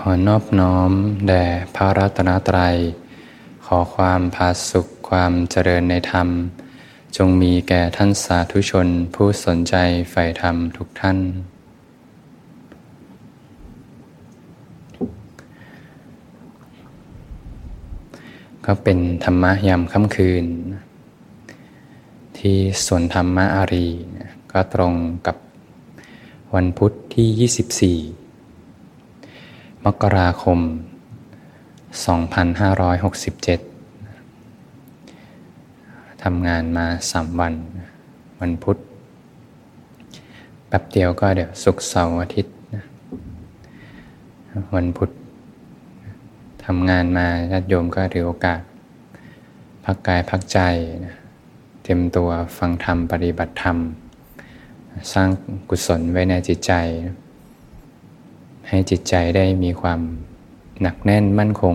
ขอนอบน้อมแด่พระรัตนตรัยขอความผาสุขความเจริญในธรรมจงมีแก่ท่านสาธุชนผู้สนใจใฝ่ธรรมทุกท่านก็เป็นธรรมะยามค่ำคืนที่สวนธรรมะอารีก็ตรงกับวันพุธที่24มกราคม2567ทำงานมา3วันวันพุธแป๊บเดียวก็เดี๋ยวศุกร์เสาร์อาทิตย์วันพุธทำงานมาญาติโยมก็ถือโอกาสพักกายพักใจเตรียมตัวฟังธรรมปฏิบัติธรรมสร้างกุศลไว้ในจิตใจให้จิตใจได้มีความหนักแน่นมั่นคง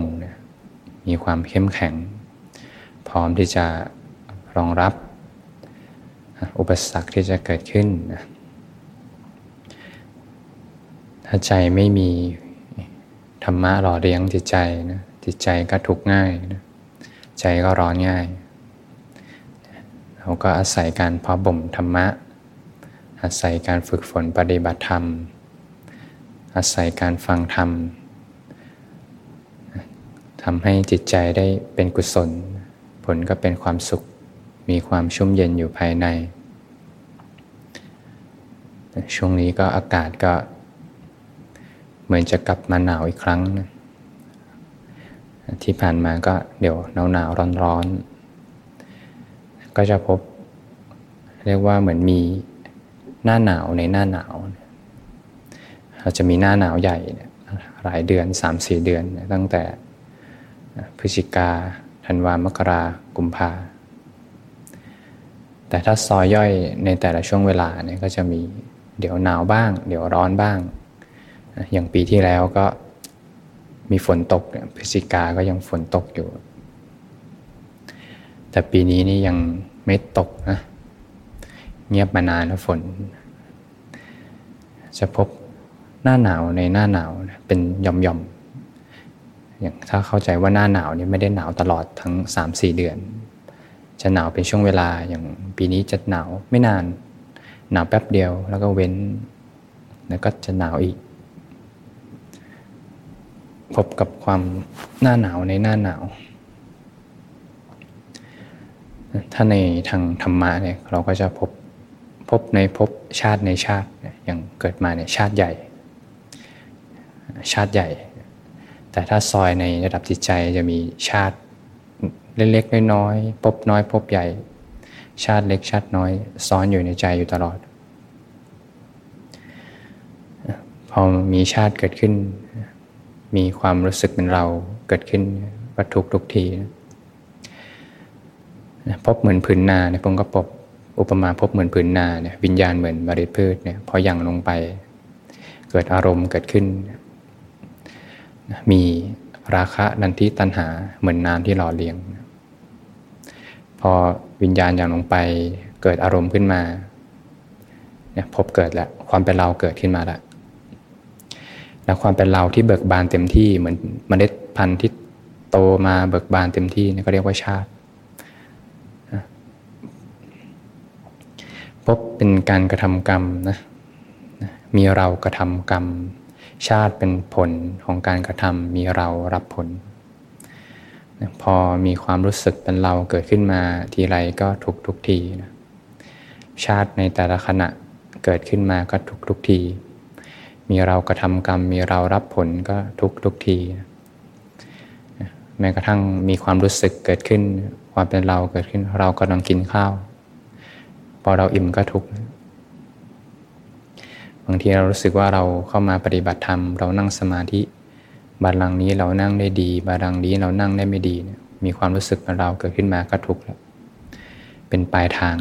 มีความเข้มแข็งพร้อมที่จะรองรับอุปสรรคที่จะเกิดขึ้นถ้าใจไม่มีธรรมะหล่อเลี้ยงจิตใจนะจิตใจก็ทุกข์ง่ายนะใจก็ร้อนง่ายเราก็อาศัยการเพาะบ่มธรรมะอาศัยการฝึกฝนปฏิบัติธรรมอาศัยการฟังธรรมทำให้จิตใจได้เป็นกุศลผลก็เป็นความสุขมีความชุ่มเย็นอยู่ภายในช่วงนี้ก็อากาศก็เหมือนจะกลับมาหนาวอีกครั้งนะที่ผ่านมาก็เดี๋ยวหนาวๆร้อนๆก็จะพบเรียกว่าเหมือนมีหน้าหนาวในหน้าหนาวเราจะมีหน้าหนาวใหญ่หลายเดือน 3-4 เดือนตั้งแต่พฤศจิกาธันวามกรากุมภาแต่ถ้าซอยย่อยในแต่ละช่วงเวลาเนี่ยก็จะมีเดี๋ยวหนาวบ้างเดี๋ยวร้อนบ้างอย่างปีที่แล้วก็มีฝนตกพฤศจิกาก็ยังฝนตกอยู่แต่ปีนี้นี่ยังไม่ตกนะเงียบมานานแล้วฝนจะพบหน้าหนาวในหน้าหนาวเป็นหย่อมๆอย่างถ้าเข้าใจว่าหน้าหนาวนี่ไม่ได้หนาวตลอดทั้ง 3-4 เดือนจะหนาวเป็นช่วงเวลาอย่างปีนี้จะหนาวไม่นานหนาวแป๊บเดียวแล้วก็เว้นแล้วก็จะหนาวอีกพบกับความหน้าหนาวในหน้าหนาวถ้าในทางธรรมะเนี่ยเราก็จะพบในพบชาติในชาติอย่างเกิดมาเนี่ยชาติใหญ่แต่ถ้าซอยในระดับจิตใจจะมีชาติเล็กๆน้อยๆพบน้อยพบใหญ่ชาติเล็กชาติน้อยซ้อนอยู่ในใจอยู่ตลอดพอมีชาติเกิดขึ้นมีความรู้สึกเป็นเราเกิดขึ้นว่าทุกทุกทีนะพบเหมือนผืนนาเนี่ยผมก็พบอุปมาพบเหมือนผืนนาเนี่ยวิญญาณเหมือนเมล็ดพืชเนี่ยพอหยั่งลงไปเกิดอารมณ์เกิดขึ้นมีราคะนันทิตัณหาเหมือนน้ำที่หล่อเลี้ยงพอวิญญาณหยั่งลงไปเกิดอารมณ์ขึ้นมาเนี่ยพบเกิดแล้วความเป็นเราเกิดขึ้นมาแล้วและความเป็นเราที่เบิกบานเต็มที่เหมือนเมล็ดพันธุ์ที่โตมาเบิกบานเต็มที่นี่ก็เรียกว่าชาติพบเป็นการกระทำกรรมนะมีเรากระทำกรรมชาติเป็นผลของการกระทำมีเรารับผลพอมีความรู้สึกเป็นเราเกิดขึ้นมาทีไรก็ทุกทุกทีนะชาติในแต่ละขณะเกิดขึ้นมาก็ทุกทุกทีมีเรากระทำกรรมมีเรารับผลก็ทุกทีแม้กระทั่งมีความรู้สึกเกิดขึ้นความเป็นเราเกิดขึ้นเรากำลังกินข้าวพอเราอิ่มก็ทุกข์บางทีเรารู้สึกว่าเราเข้ามาปฏิบัติธรรมเรานั่งสมาธิบาลังนี้เรานั่งได้ดีบาลังนี้เรานั่งได้ไม่ดีมีความรู้สึกเป็นเราเกิดขึ้นมาก็ทุกข์แล้วเป็นปลายทาง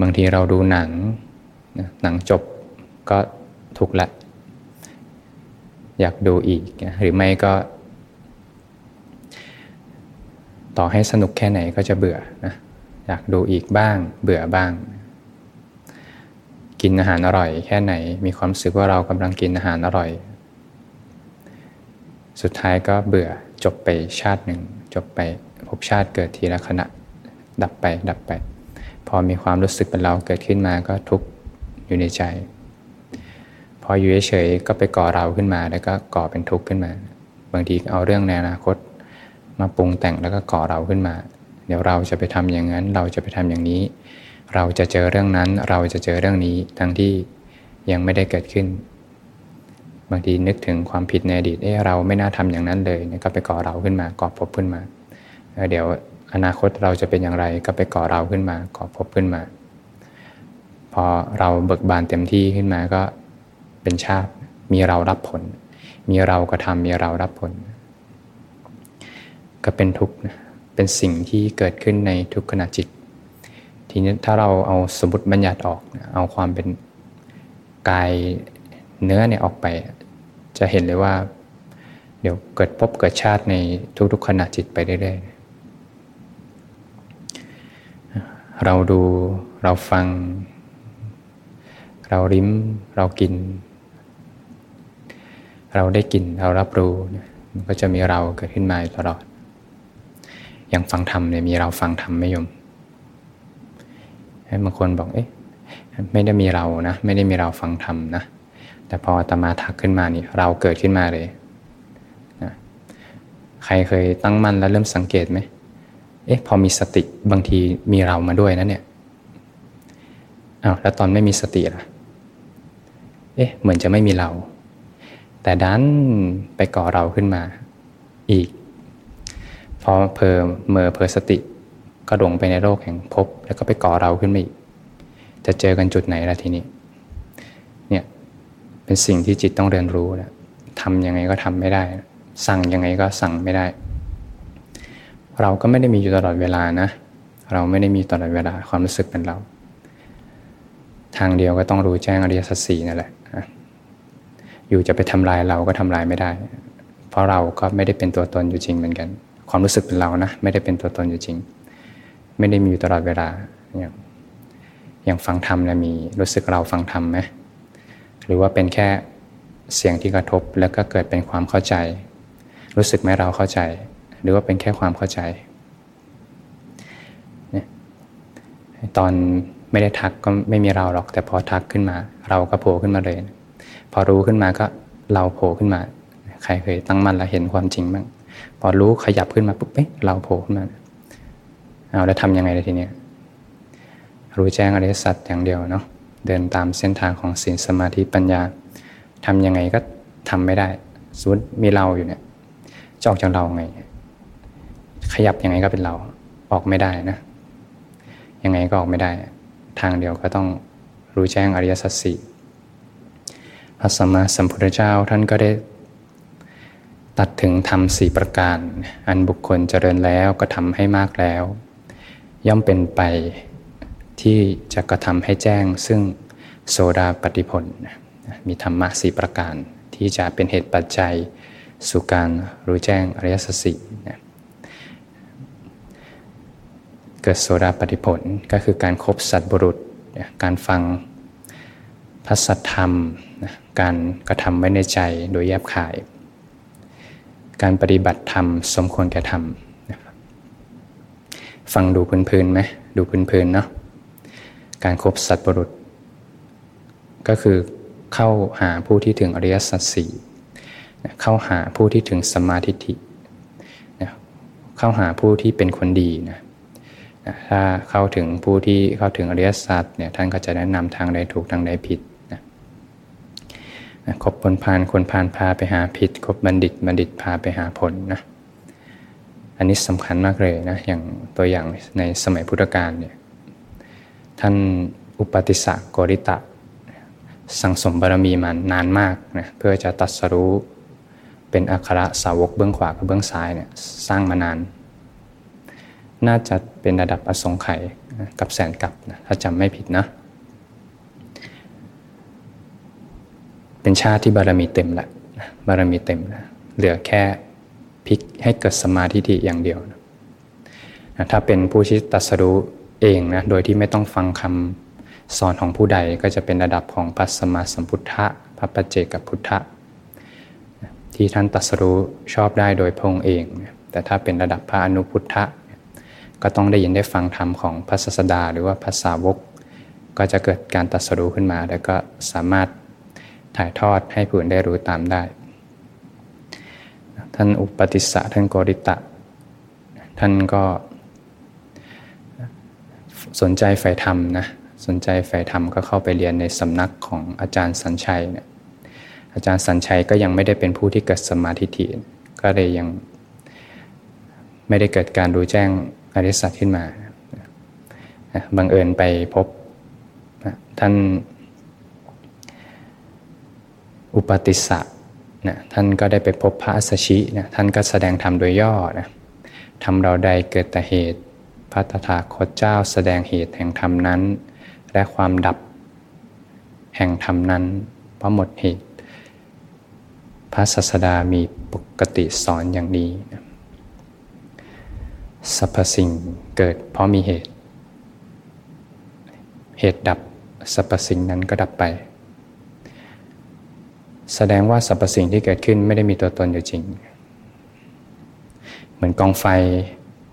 บางทีเราดูหนังจบก็ทุกข์ละอยากดูอีกหรือไม่ก็ต่อให้สนุกแค่ไหนก็จะเบื่อนะอยากดูอีกบ้างเบื่อบ้าง กินอาหารอร่อยแค่ไหนมีความรู้สึกว่าเรากำลังกินอาหารอร่อยสุดท้ายก็เบื่อจบไปชาติหนึ่งจบไปภพชาติเกิดทีละขณะดับไปพอมีความรู้สึกเป็นเราเกิดขึ้นมาก็ทุกข์อยู่ในใจพออยู่เฉยๆก็ไปก่อเราขึ้นมาแล้วก็ก่อเป็นทุกข์ขึ้นมาบางทีเอาเรื่องในอนาคตมาปรุงแต่งแล้วก็ก่อเราขึ้นมาเดี๋ยวเราจะไปทำอย่างนั้นเราจะไปทำอย่างนี้เราจะเจอเรื่องนั้นเราจะเจอเรื่องนี้ทั้งที่ยังไม่ได้เกิดขึ้นบางทีนึกถึงความผิดในอดีตเราไม่น่าทำอย่างนั้นเลยก็ไปก่อเราขึ้นมาก่อภพขึ้นมาเดี๋ยวอนาคตเราจะเป็นอย่างไรก็ไปก่อเราขึ้นมาก่อภพขึ้นมาพอเราเบิกบานเต็มที่ขึ้นมาก็เป็นชาติมีเรารับผลมีเรากระทำมีเรารับผลก็เป็นทุกข์นะเป็นสิ่งที่เกิดขึ้นในทุกขณะจิตทีนี้ถ้าเราเอาสมมติบัญญัติออกเอาความเป็นกายเนื้อเนี่ยออกไปจะเห็นเลยว่าเดี๋ยวเกิดพบเกิดชาติในทุกๆขณะจิตไปเรื่อยๆเราดูเราฟังเราลิ้มเรากินเราได้กลิ่นเรารับรู้มันก็จะมีเราเกิดขึ้นมาตลอดอย่างฟังธรรมเนี่ยมีเราฟังธรรมไม่ยมบางคนบอกไม่ได้มีเรานะไม่ได้มีเราฟังธรรมนะแต่พออาตมาทักขึ้นมานี่เราเกิดขึ้นมาเลยนะใครเคยตั้งมั่นแล้วเริ่มสังเกตไหมพอมีสติบางทีมีเรามาด้วยนะเนี่ยอ้าวแล้วตอนไม่มีสติล่ะเหมือนจะไม่มีเราแต่ดันไปก่อเราขึ้นมาอีกพอเผลอสติก็หลงไปในโลกแห่งภพแล้วก็ไปก่อเราขึ้นมาอีกจะเจอกันจุดไหนล่ะทีนี้เนี่ยเป็นสิ่งที่จิตต้องเรียนรู้นะทำยังไงก็ทำไม่ได้สั่งยังไงก็สั่งไม่ได้เราก็ไม่ได้มีอยู่ตลอดเวลานะเราไม่ได้มีตลอดเวลาความรู้สึกเป็นเราทางเดียวก็ต้องรู้แจ้งอริยสัจสี่นั่นแหละอยู่จะไปทำลายเราก็ทำลายไม่ได้เพราะเราก็ไม่ได้เป็นตัวตนอยู่จริงเหมือนกันความรู้สึกเป็นเรานะไม่ได้เป็นตัวตนอยู่จริงไม่ได้มีอยู่ตลอดเวลาอย่างฟังธรรมนะมีรู้สึกเราฟังธรรมไหมหรือว่าเป็นแค่เสียงที่กระทบแล้วก็เกิดเป็นความเข้าใจรู้สึกไหมเราเข้าใจหรือว่าเป็นแค่ความเข้าใจเนี่ยตอนไม่ได้ทักก็ไม่มีเราหรอกแต่พอทักขึ้นมาเราก็โผล่ขึ้นมาเลยพอรู้ขึ้นมาก็เราโผล่ขึ้นมาใครเคยตั้งมั่นแล้วเห็นความจริงบ้างพอรู้ขยับขึ้นมาปุ๊บเราโผล่ขึ้นมาเอาแล้วทำยังไงเลยทีเนี้ยรู้แจ้งอริยสัจอย่างเดียวเนาะเดินตามเส้นทางของศีลสมาธิปัญญาทำยังไงก็ทำไม่ได้สมมุติมีเราอยู่เนี่ยจะออกจากเราไงขยับยังไงก็เป็นเราออกไม่ได้นะยังไงก็ออกไม่ได้ทางเดียวก็ต้องรู้แจ้งอริยสัจสี่พระสัมมาสัมพุทธเจ้าท่านก็ได้ตัดถึงธรรมสี่ประการอันบุคคลเจริญแล้วก็ทำให้มากแล้วย่อมเป็นไปที่จะกระทำให้แจ้งซึ่งโสดาปัตติผลมีธรรมะสี่ประการที่จะเป็นเหตุปัจจัยสู่การรู้แจ้งอริยสัจสี่เกิดโสดาปัตติผลก็คือการคบสัตบุรุษการฟังพระสัทธรรมการกระทำไว้ในใจโดยแยบคายการปฏิบัติธรรมสมควรแก่ธรรมฟังดูพื้นๆไหมดูพื้นๆเนาะการคบสัตบุรุษก็คือเข้าหาผู้ที่ถึงอริยสัจสี่เข้าหาผู้ที่ถึงสัมมาทิฏฐิเข้าหาผู้ที่เป็นคนดีนะถ้าเข้าถึงผู้ที่เข้าถึงอริยสัจเนี่ยท่านก็จะแนะนำทางใดถูกทางใดผิดคบคนพาลคนพาลพาไปหาผิดคบบัณฑิตบัณฑิตพาไปหาผลนะอันนี้สำคัญมากเลยนะอย่างตัวอย่างในสมัยพุทธกาลเนี่ยท่านอุปติสสะโกริตะสั่งสมบารมีมานานมากนะเพื่อจะตรัสรู้เป็นอัครสาวกเบื้องขวากับเบื้องซ้ายเนี่ยสร้างมานานน่าจะเป็นระดับอสงไขยกับแสนกับนะถ้าจำไม่ผิดนะเป็นชาติที่บารมีเต็มแล้วบารมีเต็มแล้วเหลือแค่พลิกให้เกิดสมาธิอย่างเดียวนะถ้าเป็นผู้ที่ตรัสรู้เองนะโดยที่ไม่ต้องฟังค สอนของผู้ใดก็จะเป็นระดับของพระสัมมาสัมพุทธะพระปัจเจกพุทธะที่ท่านตรัสรู้ชอบได้โดยพระองค์เองแต่ถ้าเป็นระดับพระอนุพุทธะก็ต้องได้ยินได้ฟังธรรมของพระศาสดาหรือว่าพระสาวกก็จะเกิดการตรัสรู้ขึ้นมาแล้วก็สามารถถ่ายทอดให้ผู้อื่นได้รู้ตามได้ท่านอุปติสสะท่านโกริตะท่านก็สนใจใฝ่ธรรมนะสนใจใฝ่ธรรมก็เข้าไปเรียนในสำนักของอาจารย์สัญชัยเนี่ยอาจารย์สัญชัยก็ยังไม่ได้เป็นผู้ที่เกิดสัมมาทิฏฐิก็เลยยังไม่ได้เกิดการรู้แจ้งอริยสัจขึ้นมาบังเอิญไปพบท่านอุปติสสะนะท่านก็ได้ไปพบพระอัสสชินะท่านก็แสดงธรรมโดยย่อนะธรรมเราใดเกิดแต่เหตุพระตถาคตเจ้าแสดงเหตุแห่งธรรมนั้นและความดับแห่งธรรมนั้นเพราะหมดเหตุพระศาสดามีปกติสอนอย่างนี้นะสรรพสิ่งเกิดเพราะมีเหตุเหตุดับสรรพสิ่งนั้นก็ดับไปแสดงว่าสรรพสิ่งที่เกิดขึ้นไม่ได้มีตัวตนอยู่จริงเหมือนกองไฟ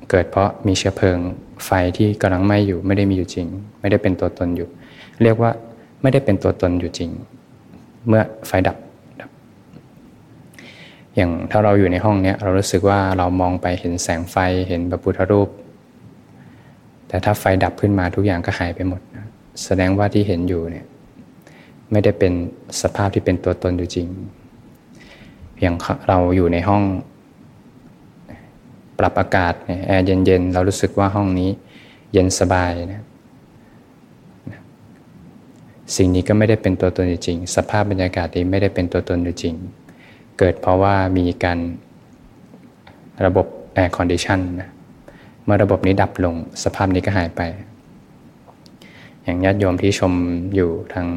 เกิดเพราะมีเชื้อเพลิงไฟที่กำลังไหม้อยู่ไม่ได้มีอยู่จริงไม่ได้เป็นตัวตนอยู่เรียกว่าไม่ได้เป็นตัวตนอยู่จริงเมื่อไฟดับอย่างถ้าเราอยู่ในห้องนี้เรารู้สึกว่าเรามองไปเห็นแสงไฟเห็นพระพุทธรูปแต่ถ้าไฟดับขึ้นมาทุกอย่างก็หายไปหมดนะแสดงว่าที่เห็นอยู่เนี่ยไม่ได้เป็นสภาพที่เป็นตัวตนอยู่จริงอย่างเราอยู่ในห้องปรับอากาศแอร์เย็นๆเรารู้สึกว่าห้องนี้เย็นสบายนะสิ่งนี้ก็ไม่ได้เป็นตัวตนอยู่จริงสภาพบรรยากาศนี้ไม่ได้เป็นตัวตนอยู่จริงเกิดเพราะว่ามีการระบบแอร์คอนดิชันนะเมื่อระบบนี้ดับลงสภาพนี้ก็หายไปอย่างญาติโยมที่ชมอยู่ทาง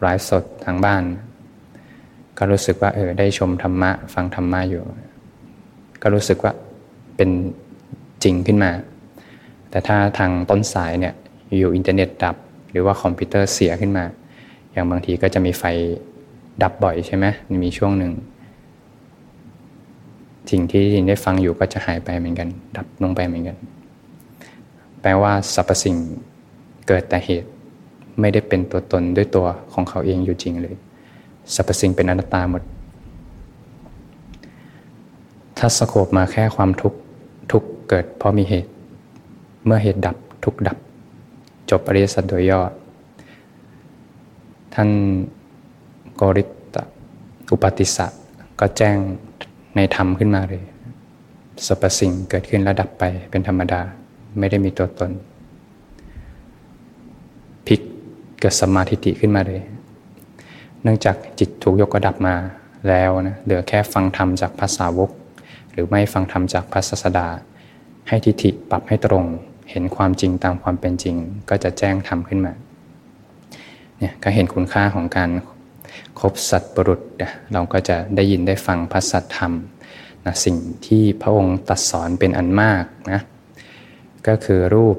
ไลฟ์สดทางบ้านก็รู้สึกว่าได้ชมธรรมะฟังธรรมะอยู่ก็รู้สึกว่าเป็นจริงขึ้นมาแต่ถ้าทางต้นสายเนี่ยอยู่อินเทอร์เน็ตดับหรือว่าคอมพิวเตอร์เสียขึ้นมาอย่างบางทีก็จะมีไฟดับบ่อยใช่ไหมมีช่วงหนึ่งสิ่งที่ได้ฟังอยู่ก็จะหายไปเหมือนกันดับลงไปเหมือนกันแปลว่าสรรพสิ่งเกิดแต่เหตุไม่ได้เป็นตัวตนด้วยตัวของเขาเองอยู่จริงเลยสรรพสิ่งเป็นอนัตตาหมดถ้าสโคปมาแค่ความทุกข์ทุกข์เกิดเพราะมีเหตุเมื่อเหตุดับทุกข์ดับจบอริยสัจโดยย่อท่านโกริตะอุปติสสะก็แจ้งในธรรมขึ้นมาเลยสรรพสิ่งเกิดขึ้นแล้วดับไปเป็นธรรมดาไม่ได้มีตัวตนพลิกเกิดสัมมาทิฏฐิขึ้นมาเลยเนื่องจากจิตถูกยกระดับมาแล้วนะเหลือแค่ฟังธรรมจากพระสาวกหรือไม่ฟังธรรมจากพระศาสดาให้ทิฏฐิปรับให้ตรงเห็นความจริงตามความเป็นจริงก็จะแจ้งธรรมขึ้นมาเนี่ยก็เห็นคุณค่าของการครบสัตบุรุษเราก็จะได้ยินได้ฟังพระสัทธรรมนะสิ่งที่พระองค์ตรัสสอนเป็นอันมากนะก็คือรูป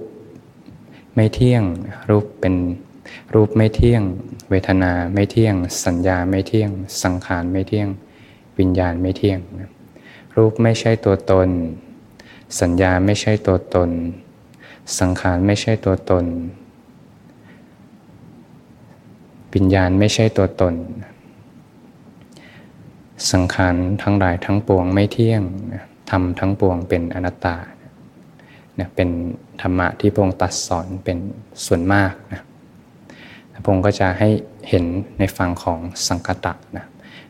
ไม่เที่ยงรูปเป็นรูปไม่เที่ยงเวทนาไม่เที่ยงสัญญาไม่เที่ยงสังขารไม่เที่ยงวิญญาณไม่เที่ยงนะรูปไม่ใช่ตัวตนสัญญาไม่ใช่ตัวตนสังขารไม่ใช่ตัวตนวิญญาณไม่ใช่ตัวตนสังขารทั้งหลายทั้งปวงไม่เที่ยงธรรมทั้งปวงเป็นอนัตตาเนี่ยเป็นธรรมะที่พระองค์ตรัสสอนเป็นส่วนมากนะพระองค์ก็จะให้เห็นในฝั่งของสังคตะนะ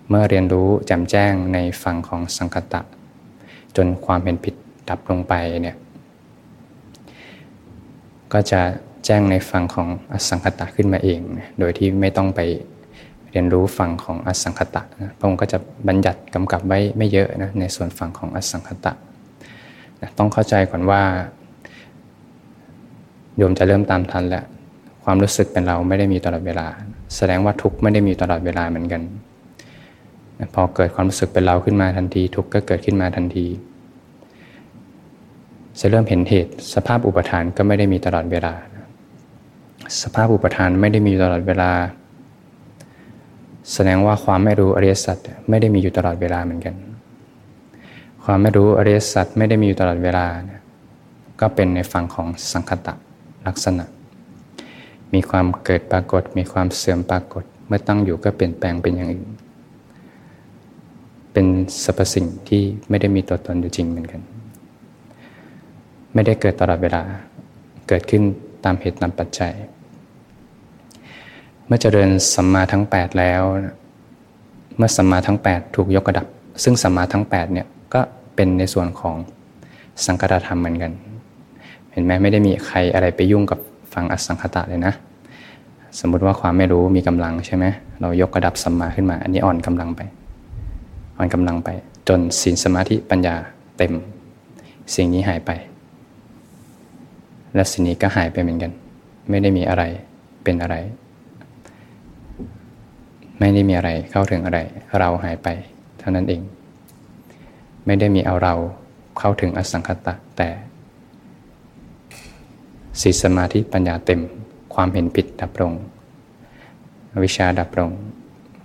เมื่อเรียนรู้แจ่มแจ้งในฝั่งของสังคตะจนความเป็นผิดดับลงไปเนี่ยก็จะแจ้งในฝั่งของอสังคตะขึ้นมาเองโดยที่ไม่ต้องไปเรียนรู้ฝั่งของอสังคตะพระองค์ก็จะบัญญัติกำกับไว้ไม่เยอะนะในส่วนฝั่งของอสังคตะต้องเข้าใจก่อนว่าโยมจะเริ่มตามทันแล้วความรู้สึกเป็นเราไม่ได้มีตลอดเวลาแสดงว่าทุกข์ไม่ได้มีตลอดเวลาเหมือนกันพอเกิดความรู้สึกเป็นเราขึ้นมาทันทีทุกข์ก็เกิดขึ้นมาทันทีจะเริ่มเห็นเหตุสภาพอุปทานก็ไม่ได้มีตลอดเวลา สภาพอุปทานไม่ได้มีอยู่ตลอดเวลาแสดงว่าความไม่รู้อริยสัจไม่ได้มีอยู่ตลอดเวลาเหมือนกันความไม่รู้อริยสัจไม่ได้มีอยู่ตลอดเวลาก็เป็นในฝั่งของสังคตะลักษณะมีความเกิดปรากฏมีความเสื่อมปรากฏเมื่อตั้งอยู่ก็เปลี่ยนแปลงเป็นอย่างอื่นเป็นสรรพสิ่งที่ไม่ได้มีตัวตนอยู่จริงเหมือนกันไม่ได้เกิดตลอดเวลาเกิดขึ้นตามเหตุตามปัจจัยเมื่อเจริญสัมมาทั้ง8แล้วเมื่อสัมมาทั้ง8ถูกยกระดับซึ่งสัมมาทั้ง8เนี่ยก็เป็นในส่วนของสังคตธรรมเหมือนกันเห็นไหมไม่ได้มีใครอะไรไปยุ่งกับฝั่งอสังคตะเลยนะสมมุติว่าความไม่รู้มีกำลังใช่ไหมเรายกระดับสัมมาขึ้นมาอันนี้อ่อนกำลังไปจนศีลสมาธิปัญญาเต็มสิ่งนี้หายไปและสิ่งนี้ก็หายไปเหมือนกันไม่ได้มีอะไรเป็นอะไรไม่ได้มีอะไรเข้าถึงอะไรเราหายไปเท่านั้นเองไม่ได้มีเอาเราเข้าถึงอสังคตะแต่ศีลสมาธิปัญญาเต็มความเห็นผิดดับลงอวิชชาดับลง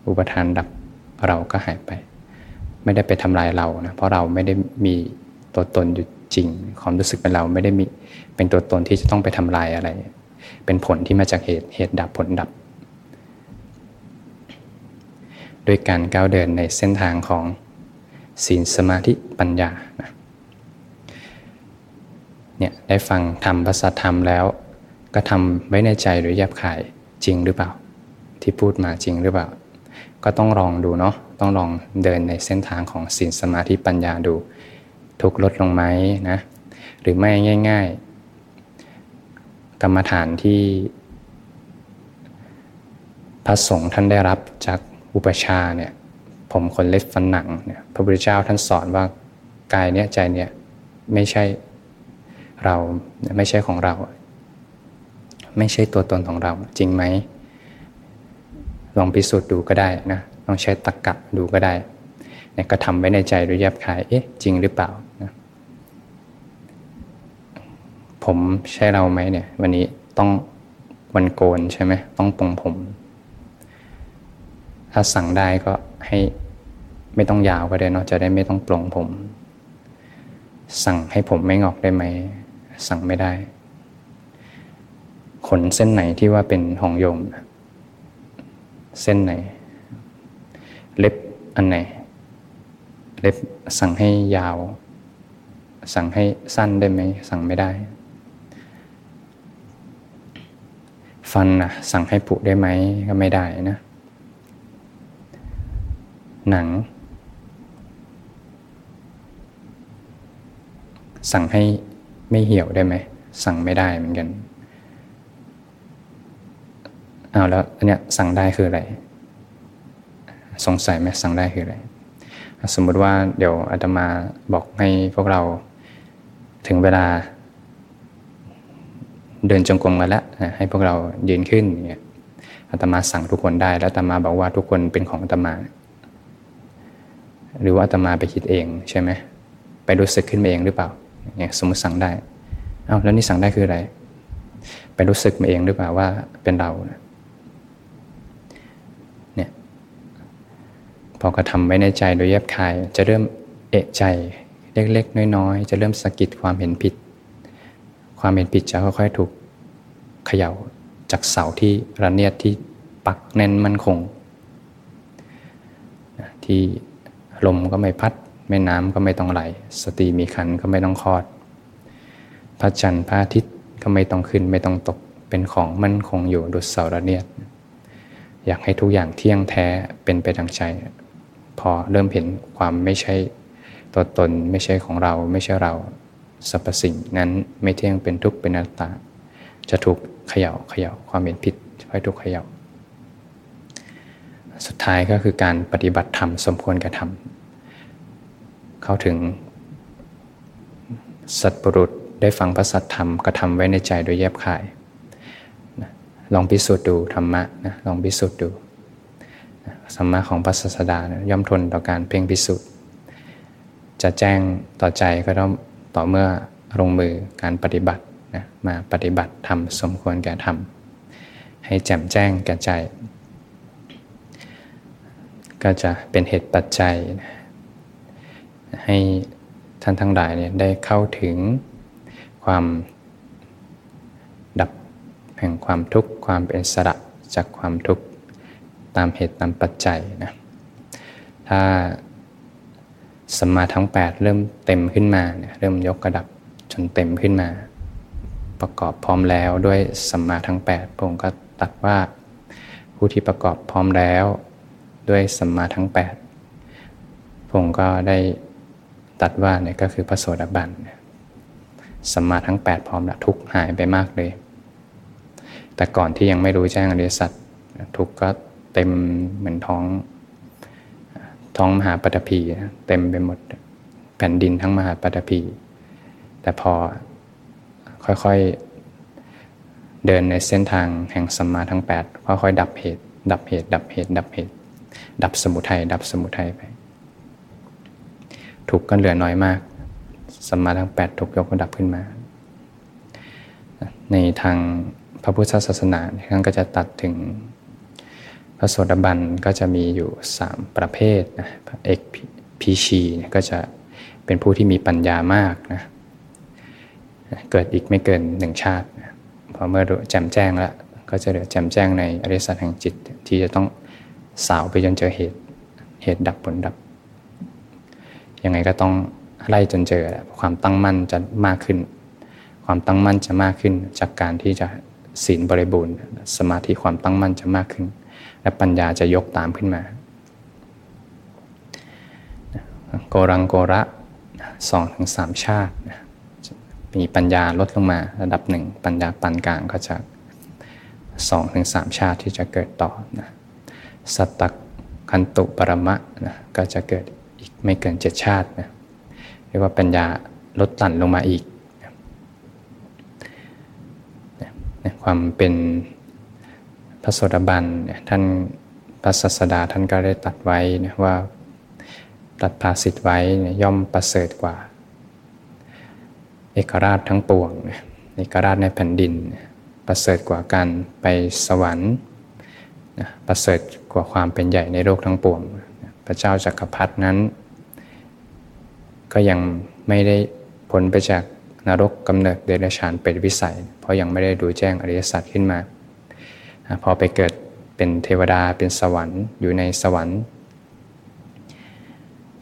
อุปทานดับเราก็หายไปไม่ได้ไปทำลายเรานะเพราะเราไม่ได้มีตัวตนอยู่จริงความรู้สึกเป็นเราไม่ได้มีเป็นตัวตนที่จะต้องไปทำลายอะไรเป็นผลที่มาจากเหตุดับผลดับโดยการก้าวเดินในเส้นทางของศีลสมาธิปัญญานะเนี่ยได้ฟังธรรมพระสัทธรรมแล้วก็ทำไว้ในใจหรือแยบขายจริงหรือเปล่าที่พูดมาจริงหรือเปล่าก็ต้องลองดูเนาะต้องลองเดินในเส้นทางของศีลสมาธิปัญญาดูทุกลดลงไหมนะหรือไม่ง่ายๆกรรมฐานที่พระสงฆ์ท่านได้รับจากอุปชาเนี่ยผมขนเล็บฟันหนังเนี่ยพระพุทธเจ้าท่านสอนว่ากายเนี่ยใจเนี่ยไม่ใช่เราไม่ใช่ของเราไม่ใช่ตัวตนของเราจริงไหมลองพิสูจน์ดูก็ได้นะลองใช้ตรรกะดูก็ได้เนี่ยก็ทำไว้ในใจโดยแยบคายเอ๊ะจริงหรือเปล่านะผมใช่เราไหมเนี่ยวันนี้ต้องวันโกนใช่ไหมต้องปรงผมถ้าสั่งได้ก็ให้ไม่ต้องยาวก็ได้เนาะจะได้ไม่ต้องปลงผมสั่งให้ผมไม่งอกได้ไหมสั่งไม่ได้ขนเส้นไหนที่ว่าเป็นของโยมเส้นไหนเล็บอันไหนเล็บสั่งให้ยาวสั่งให้สั้นได้ไหมสั่งไม่ได้ฟันนะสั่งให้ผุได้ไหมก็ไม่ได้นะหนังสั่งให้ไม่เหี่ยวได้ไหมสั่งไม่ได้เหมือนกันอ้าวแล้วอันเนี้ยสั่งได้คืออะไรสงสัยไหมสั่งได้คืออะไรสมมติว่าเดี๋ยวอาตมาบอกให้พวกเราถึงเวลาเดินจงกรมกันแล้วให้พวกเรายืนขึ้นอย่างเงี้ยอาตมาสั่งทุกคนได้แล้วอาตมาบอกว่าทุกคนเป็นของอาตมาหรือว่าอาตมาไปคิดเองใช่ไหมไปรู้สึกขึ้นมาเองหรือเปล่าเนี่ยสมมติสั่งได้อ้าวแล้วนี่สั่งได้คืออะไรไปรู้สึกมาเองหรือเปล่าว่าเป็นเราเนี่ยพอกระทำไว้ในใจโดยแยบคายจะเริ่มเอะใจเล็กๆน้อยๆจะเริ่มสะกิดความเห็นผิดความเห็นผิดจะค่อยๆถูกเขย่าจากเสาที่ระเนียดที่ปักแน่นมั่นคงที่ลมก็ไม่พัดแม่น้ำก็ไม่ต้องไหลสตรีมีครรภ์ก็ไม่ต้องคลอดพระจันทร์พระอาทิตย์ก็ไม่ต้องขึ้นไม่ต้องตกเป็นของมั่นคงอยู่ดุจเสาระเนียดอยากให้ทุกอย่างเที่ยงแท้เป็นไปดังใจพอเริ่มเห็นความไม่ใช่ตัวตนไม่ใช่ของเราไม่ใช่เราสรรพสิ่งนั้นไม่เที่ยงเป็นทุกข์เป็นอนัตตาจะถูกเขย่าความเห็นผิดค่อยถูกเขย่าสุดท้ายก็คือการปฏิบัติธรรมสมควรกระทำเข้าถึงสัตบุรุษได้ฟังพระสัทธรรมกระทำไว้ในใจโดยแยบคายลองพิสูจน์ดูธรรมะนะลองพิสูจน์ดูธรรมะของพระศาสดานะย่อมทนต่อการเพ่งพิสูจน์จะแจ้งต่อใจก็ต้องต่อเมื่อลงมือการปฏิบัตินะมาปฏิบัติธรรมสมควรแก่ธรรม ให้แจ่มแจ้งแก่ใจก็จะเป็นเหตุปัจจัยให้ท่านทั้งหลายเนี่ยได้เข้าถึงความดับแห่งความทุกข์ความเป็นอิสระจากความทุกข์ตามเหตุตามปัจจัยนะถ้าสัมมาทั้ง8เริ่มเต็มขึ้นมาเนี่ยเริ่มยกระดับจนเต็มขึ้นมาประกอบพร้อมแล้วด้วยสัมมาทั้ง8พระองค์ก็ตรัสว่าผู้ที่ประกอบพร้อมแล้วด้วยสัมมาทั้ง8พระองค์ก็ได้ตรัสว่าเนี่ยก็คือพระโสดาบันสัมมาทั้ง8พร้อมละทุกข์หายไปมากเลยแต่ก่อนที่ยังไม่รู้แจ้งอริยสัจทุกข์ก็เต็มเหมือนท้องมหาปฐพีเต็มไปหมดแผ่นดินทั้งมหาปฐพีแต่พอค่อยๆเดินในเส้นทางแห่งสัมมาทั้ง8ค่อยๆดับเหตุดับสมุทัยไปทุกข์ก็เหลือน้อยมากสัมมาทั้ง8ทุกข์ยกระดับขึ้นมาในทางพระพุทธศาสนาท่านก็จะตัดถึงพระโสดาบันก็จะมีอยู่3ประเภทนะพระเอกพีชีก็จะเป็นผู้ที่มีปัญญามากนะเกิดอีกไม่เกิน1ชาตินะพอเมื่อแจ่มแจ้งแล้วก็จะเหลือแจ่มแจ้งในอริยสัจแห่งจิตที่จะต้องสาวไปจนเจอเหตุดับผลดับยังไงก็ต้องไล่จนเจอความตั้งมั่นจะมากขึ้นจากการที่จะศีลบริบูรณ์สมาธิความตั้งมั่นจะมากขึ้นและปัญญาจะยกตามขึ้นมาโกรังโกระ2-3 ชาติมีปัญญาลดลงมาระดับ1ปัญญาปานกลางก็จะ 2-3 ชาติที่จะเกิดต่อนะสัตตคันตุปรมะนะก็จะเกิดอีกไม่เกิน7ชาตินะเรียกว่าปัญญาลดตันลงมาอีกความเป็นพระโสดาบันท่านพระศาสดาท่านก็ได้ตัดไว้นะว่าตัดภาสิทธิ์ไว้ย่อมประเสริฐกว่าเอกราชทั้งปวงเอกราชในแผ่นดินประเสริฐกว่าการไปสวรรค์ประเสริฐกว่าความเป็นใหญ่ในโลกทั้งปวงพระเจ้าจักรพรรดินั้นก็ยังไม่ได้พ้นไปจากนรกกำเนิดเดรัจฉานเป็นวิสัยเพราะยังไม่ได้รู้แจ้งอริยสัจขึ้นมาพอไปเกิดเป็นเทวดาเป็นสวรรค์อยู่ในสวรรค์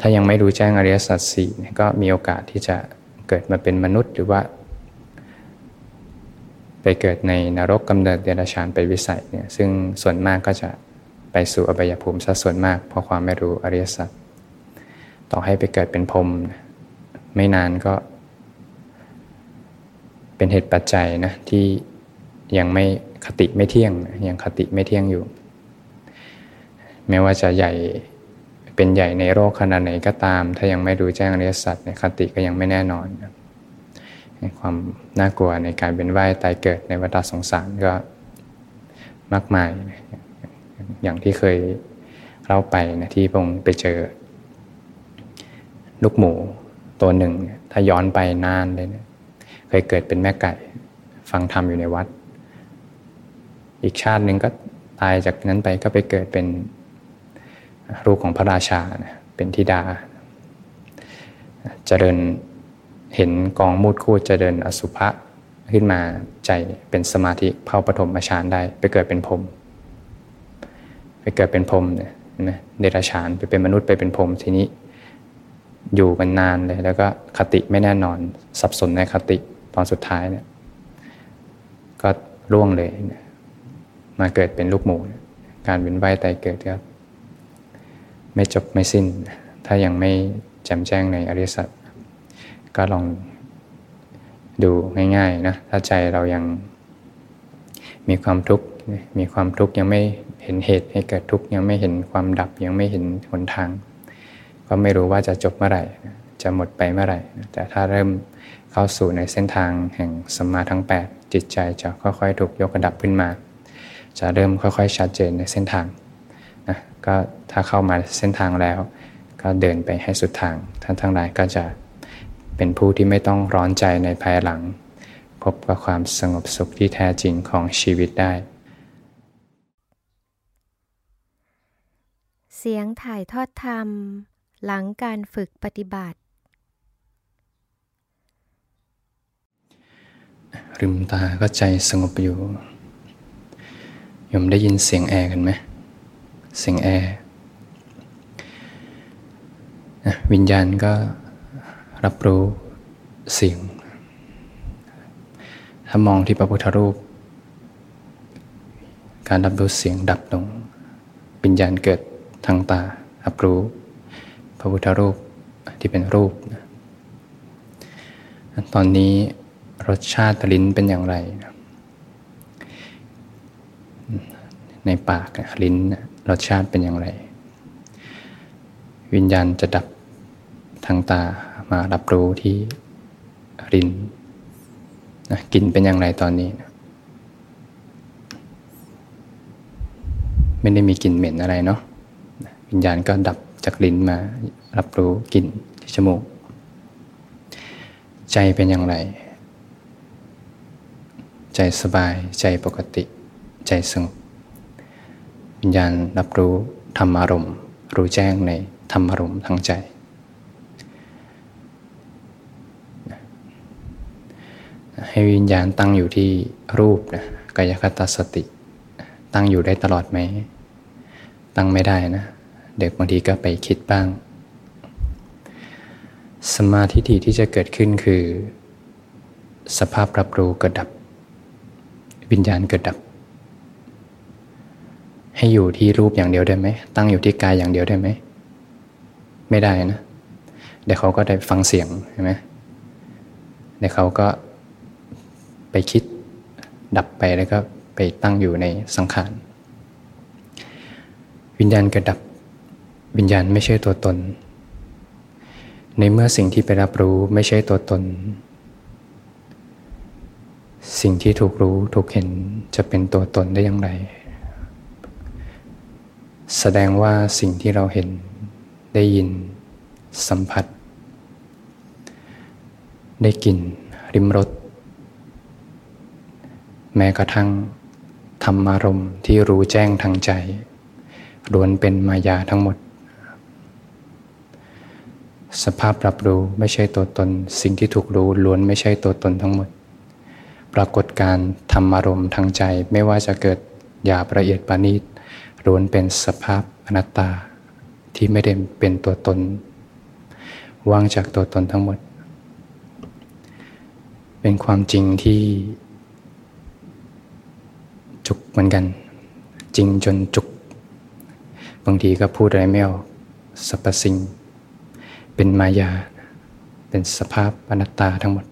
ถ้ายังไม่รู้แจ้งอริยสัจสี่ก็มีโอกาสที่จะเกิดมาเป็นมนุษย์หรือว่าไปเกิดในนรกกำเนิดเดรัจฉานเป็นวิสัยเนี่ยซึ่งส่วนมากก็จะไปสู่อบายภูมิซะส่วนมากเพราะความไม่รู้อริยสัจต่อให้ไปเกิดเป็นพรหมไม่นานก็เป็นเหตุปัจจัยนะที่ยังไม่คติไม่เที่ยงอยู่แม้ว่าจะใหญ่เป็นใหญ่ในโลกขนาดไหนก็ตามถ้ายังไม่รู้แจ้งอริยสัจคติก็ยังไม่แน่นอนความน่ากลัวในการเป็นว่ายตายเกิดในวัฏสงสารก็มากมายอย่างที่เคยเล่าไปนะที่พงไปเจอลูกหมูตัวหนึ่งถ้าย้อนไปนานเลยนะเคยเกิดเป็นแม่ไก่ฟังธรรมอยู่ในวัดอีกชาตินึงก็ตายจากนั้นไปก็ไปเกิดเป็นลูกของพระราชาเป็นธิดาเจริญเห็นกองมูดคูดเจริญอสุภะขึ้นมาใจเป็นสมาธิเข้าปฐมฌานได้ไปเกิดเป็นพรหมเนี่ยนะเดรัจฉานไปเป็นมนุษย์ไปเป็นพรหมทีนี้อยู่กันนานเลยแล้วก็คติไม่แน่นอนสับสนในคติตอนสุดท้ายเนี่ยก็ล่วงเลยมาเกิดเป็นลูกหมูการเวียนว่ายตายเกิดก็ไม่จบไม่สิ้นถ้ายังไม่แจ่มแจ้งในอริยสัจก็ลองดูง่ายๆนะถ้าใจเรายังมีความทุกข์ยังไม่เห็นเหตุให้เกิดทุกข์ยังไม่เห็นความดับยังไม่เห็นหนทางก็ไม่รู้ว่าจะจบเมื่อไหร่จะหมดไปเมื่อไหร่แต่ถ้าเริ่มเข้าสู่ในเส้นทางแห่งสัมมาทั้ง8จิตใจจะค่อยๆถูกยกระดับขึ้นมาจะเริ่มค่อยๆชัดเจนในเส้นทางนะก็ถ้าเข้ามาเส้นทางแล้วก็เดินไปให้สุดทางท่านทั้งหลายก็จะเป็นผู้ที่ไม่ต้องร้อนใจในภายหลังพบกับความสงบสุขที่แท้จริงของชีวิตได้ เสียงถ่ายทอดธรรมหลังการฝึกปฏิบัติลืมตาก็ใจสงบอยู่โยมได้ยินเสียงแอร์กันไหมเสียงแอร์วิญญาณก็รับรู้เสียงถ้ามองที่พระพุทธรูปการรับรู้เสียงดับลงวิญญาณเกิดทางตารับรู้พระพุทธรูปที่เป็นรูปตอนนี้รสชาติลิ้นเป็นอย่างไรในปากลิ้นรสชาติเป็นอย่างไรวิญญาณจะดับทางตามารับรู้ที่ลิ้นกลิ่นเป็นอย่างไรตอนนี้ไม่ได้มีกลิ่นเหม็นอะไรเนาะวิญญาณก็ดับจากลิ้นมารับรู้กลิ่นที่จมูกใจเป็นอย่างไรใจสบายใจปกติใจสงบวิญญาณรับรู้ธรรมอารมณ์รู้แจ้งในธรรมอารมณ์ทางใจให้วิญญาณตั้งอยู่ที่รูปนะกายคตสติตั้งอยู่ได้ตลอดไหมตั้งไม่ได้นะเด็กบางทีก็ไปคิดบ้างสมาธิที่จะเกิดขึ้นคือสภาพรับรู้เกิดดับวิญญาณเกิดดับให้อยู่ที่รูปอย่างเดียวได้ไหมตั้งอยู่ที่กายอย่างเดียวได้ไหมไม่ได้นะเดี๋ยวเขาก็ได้ฟังเสียงใช่ไหมเดี๋ยวเขาก็ไปคิดดับไปแล้วก็ไปตั้งอยู่ในสังขารวิญญาณเกิดดับวิญญาณไม่ใช่ตัวตนในเมื่อสิ่งที่ไปรับรู้ไม่ใช่ตัวตนสิ่งที่ถูกรู้ถูกเห็นจะเป็นตัวตนได้อย่างไรแสดงว่าสิ่งที่เราเห็นได้ยินสัมผัสได้กลิ่นริมรสแม้กระทั่งธรรมารมณ์ที่รู้แจ้งทางใจล้วนเป็นมายาทั้งหมดสภาพรับรู้ไม่ใช่ตัวตนสิ่งที่ถูกรู้ล้วนไม่ใช่ตัวตนทั้งหมดปรากฏการณ์ธรรมารมณ์ทางใจไม่ว่าจะเกิดหยาบละเอียดปานีตล้วนเป็นสภาพอนัตตาที่ไม่ได้เป็นตัวตนว่างจากตัวตนทั้งหมดเป็นความจริงที่จุกเหมือนกันจริงจนจุกบางทีก็พูดอะไรไม่ออกสรรพสิ่งเป็นมายาเป็นสภาพอนัตตาทั้งหมด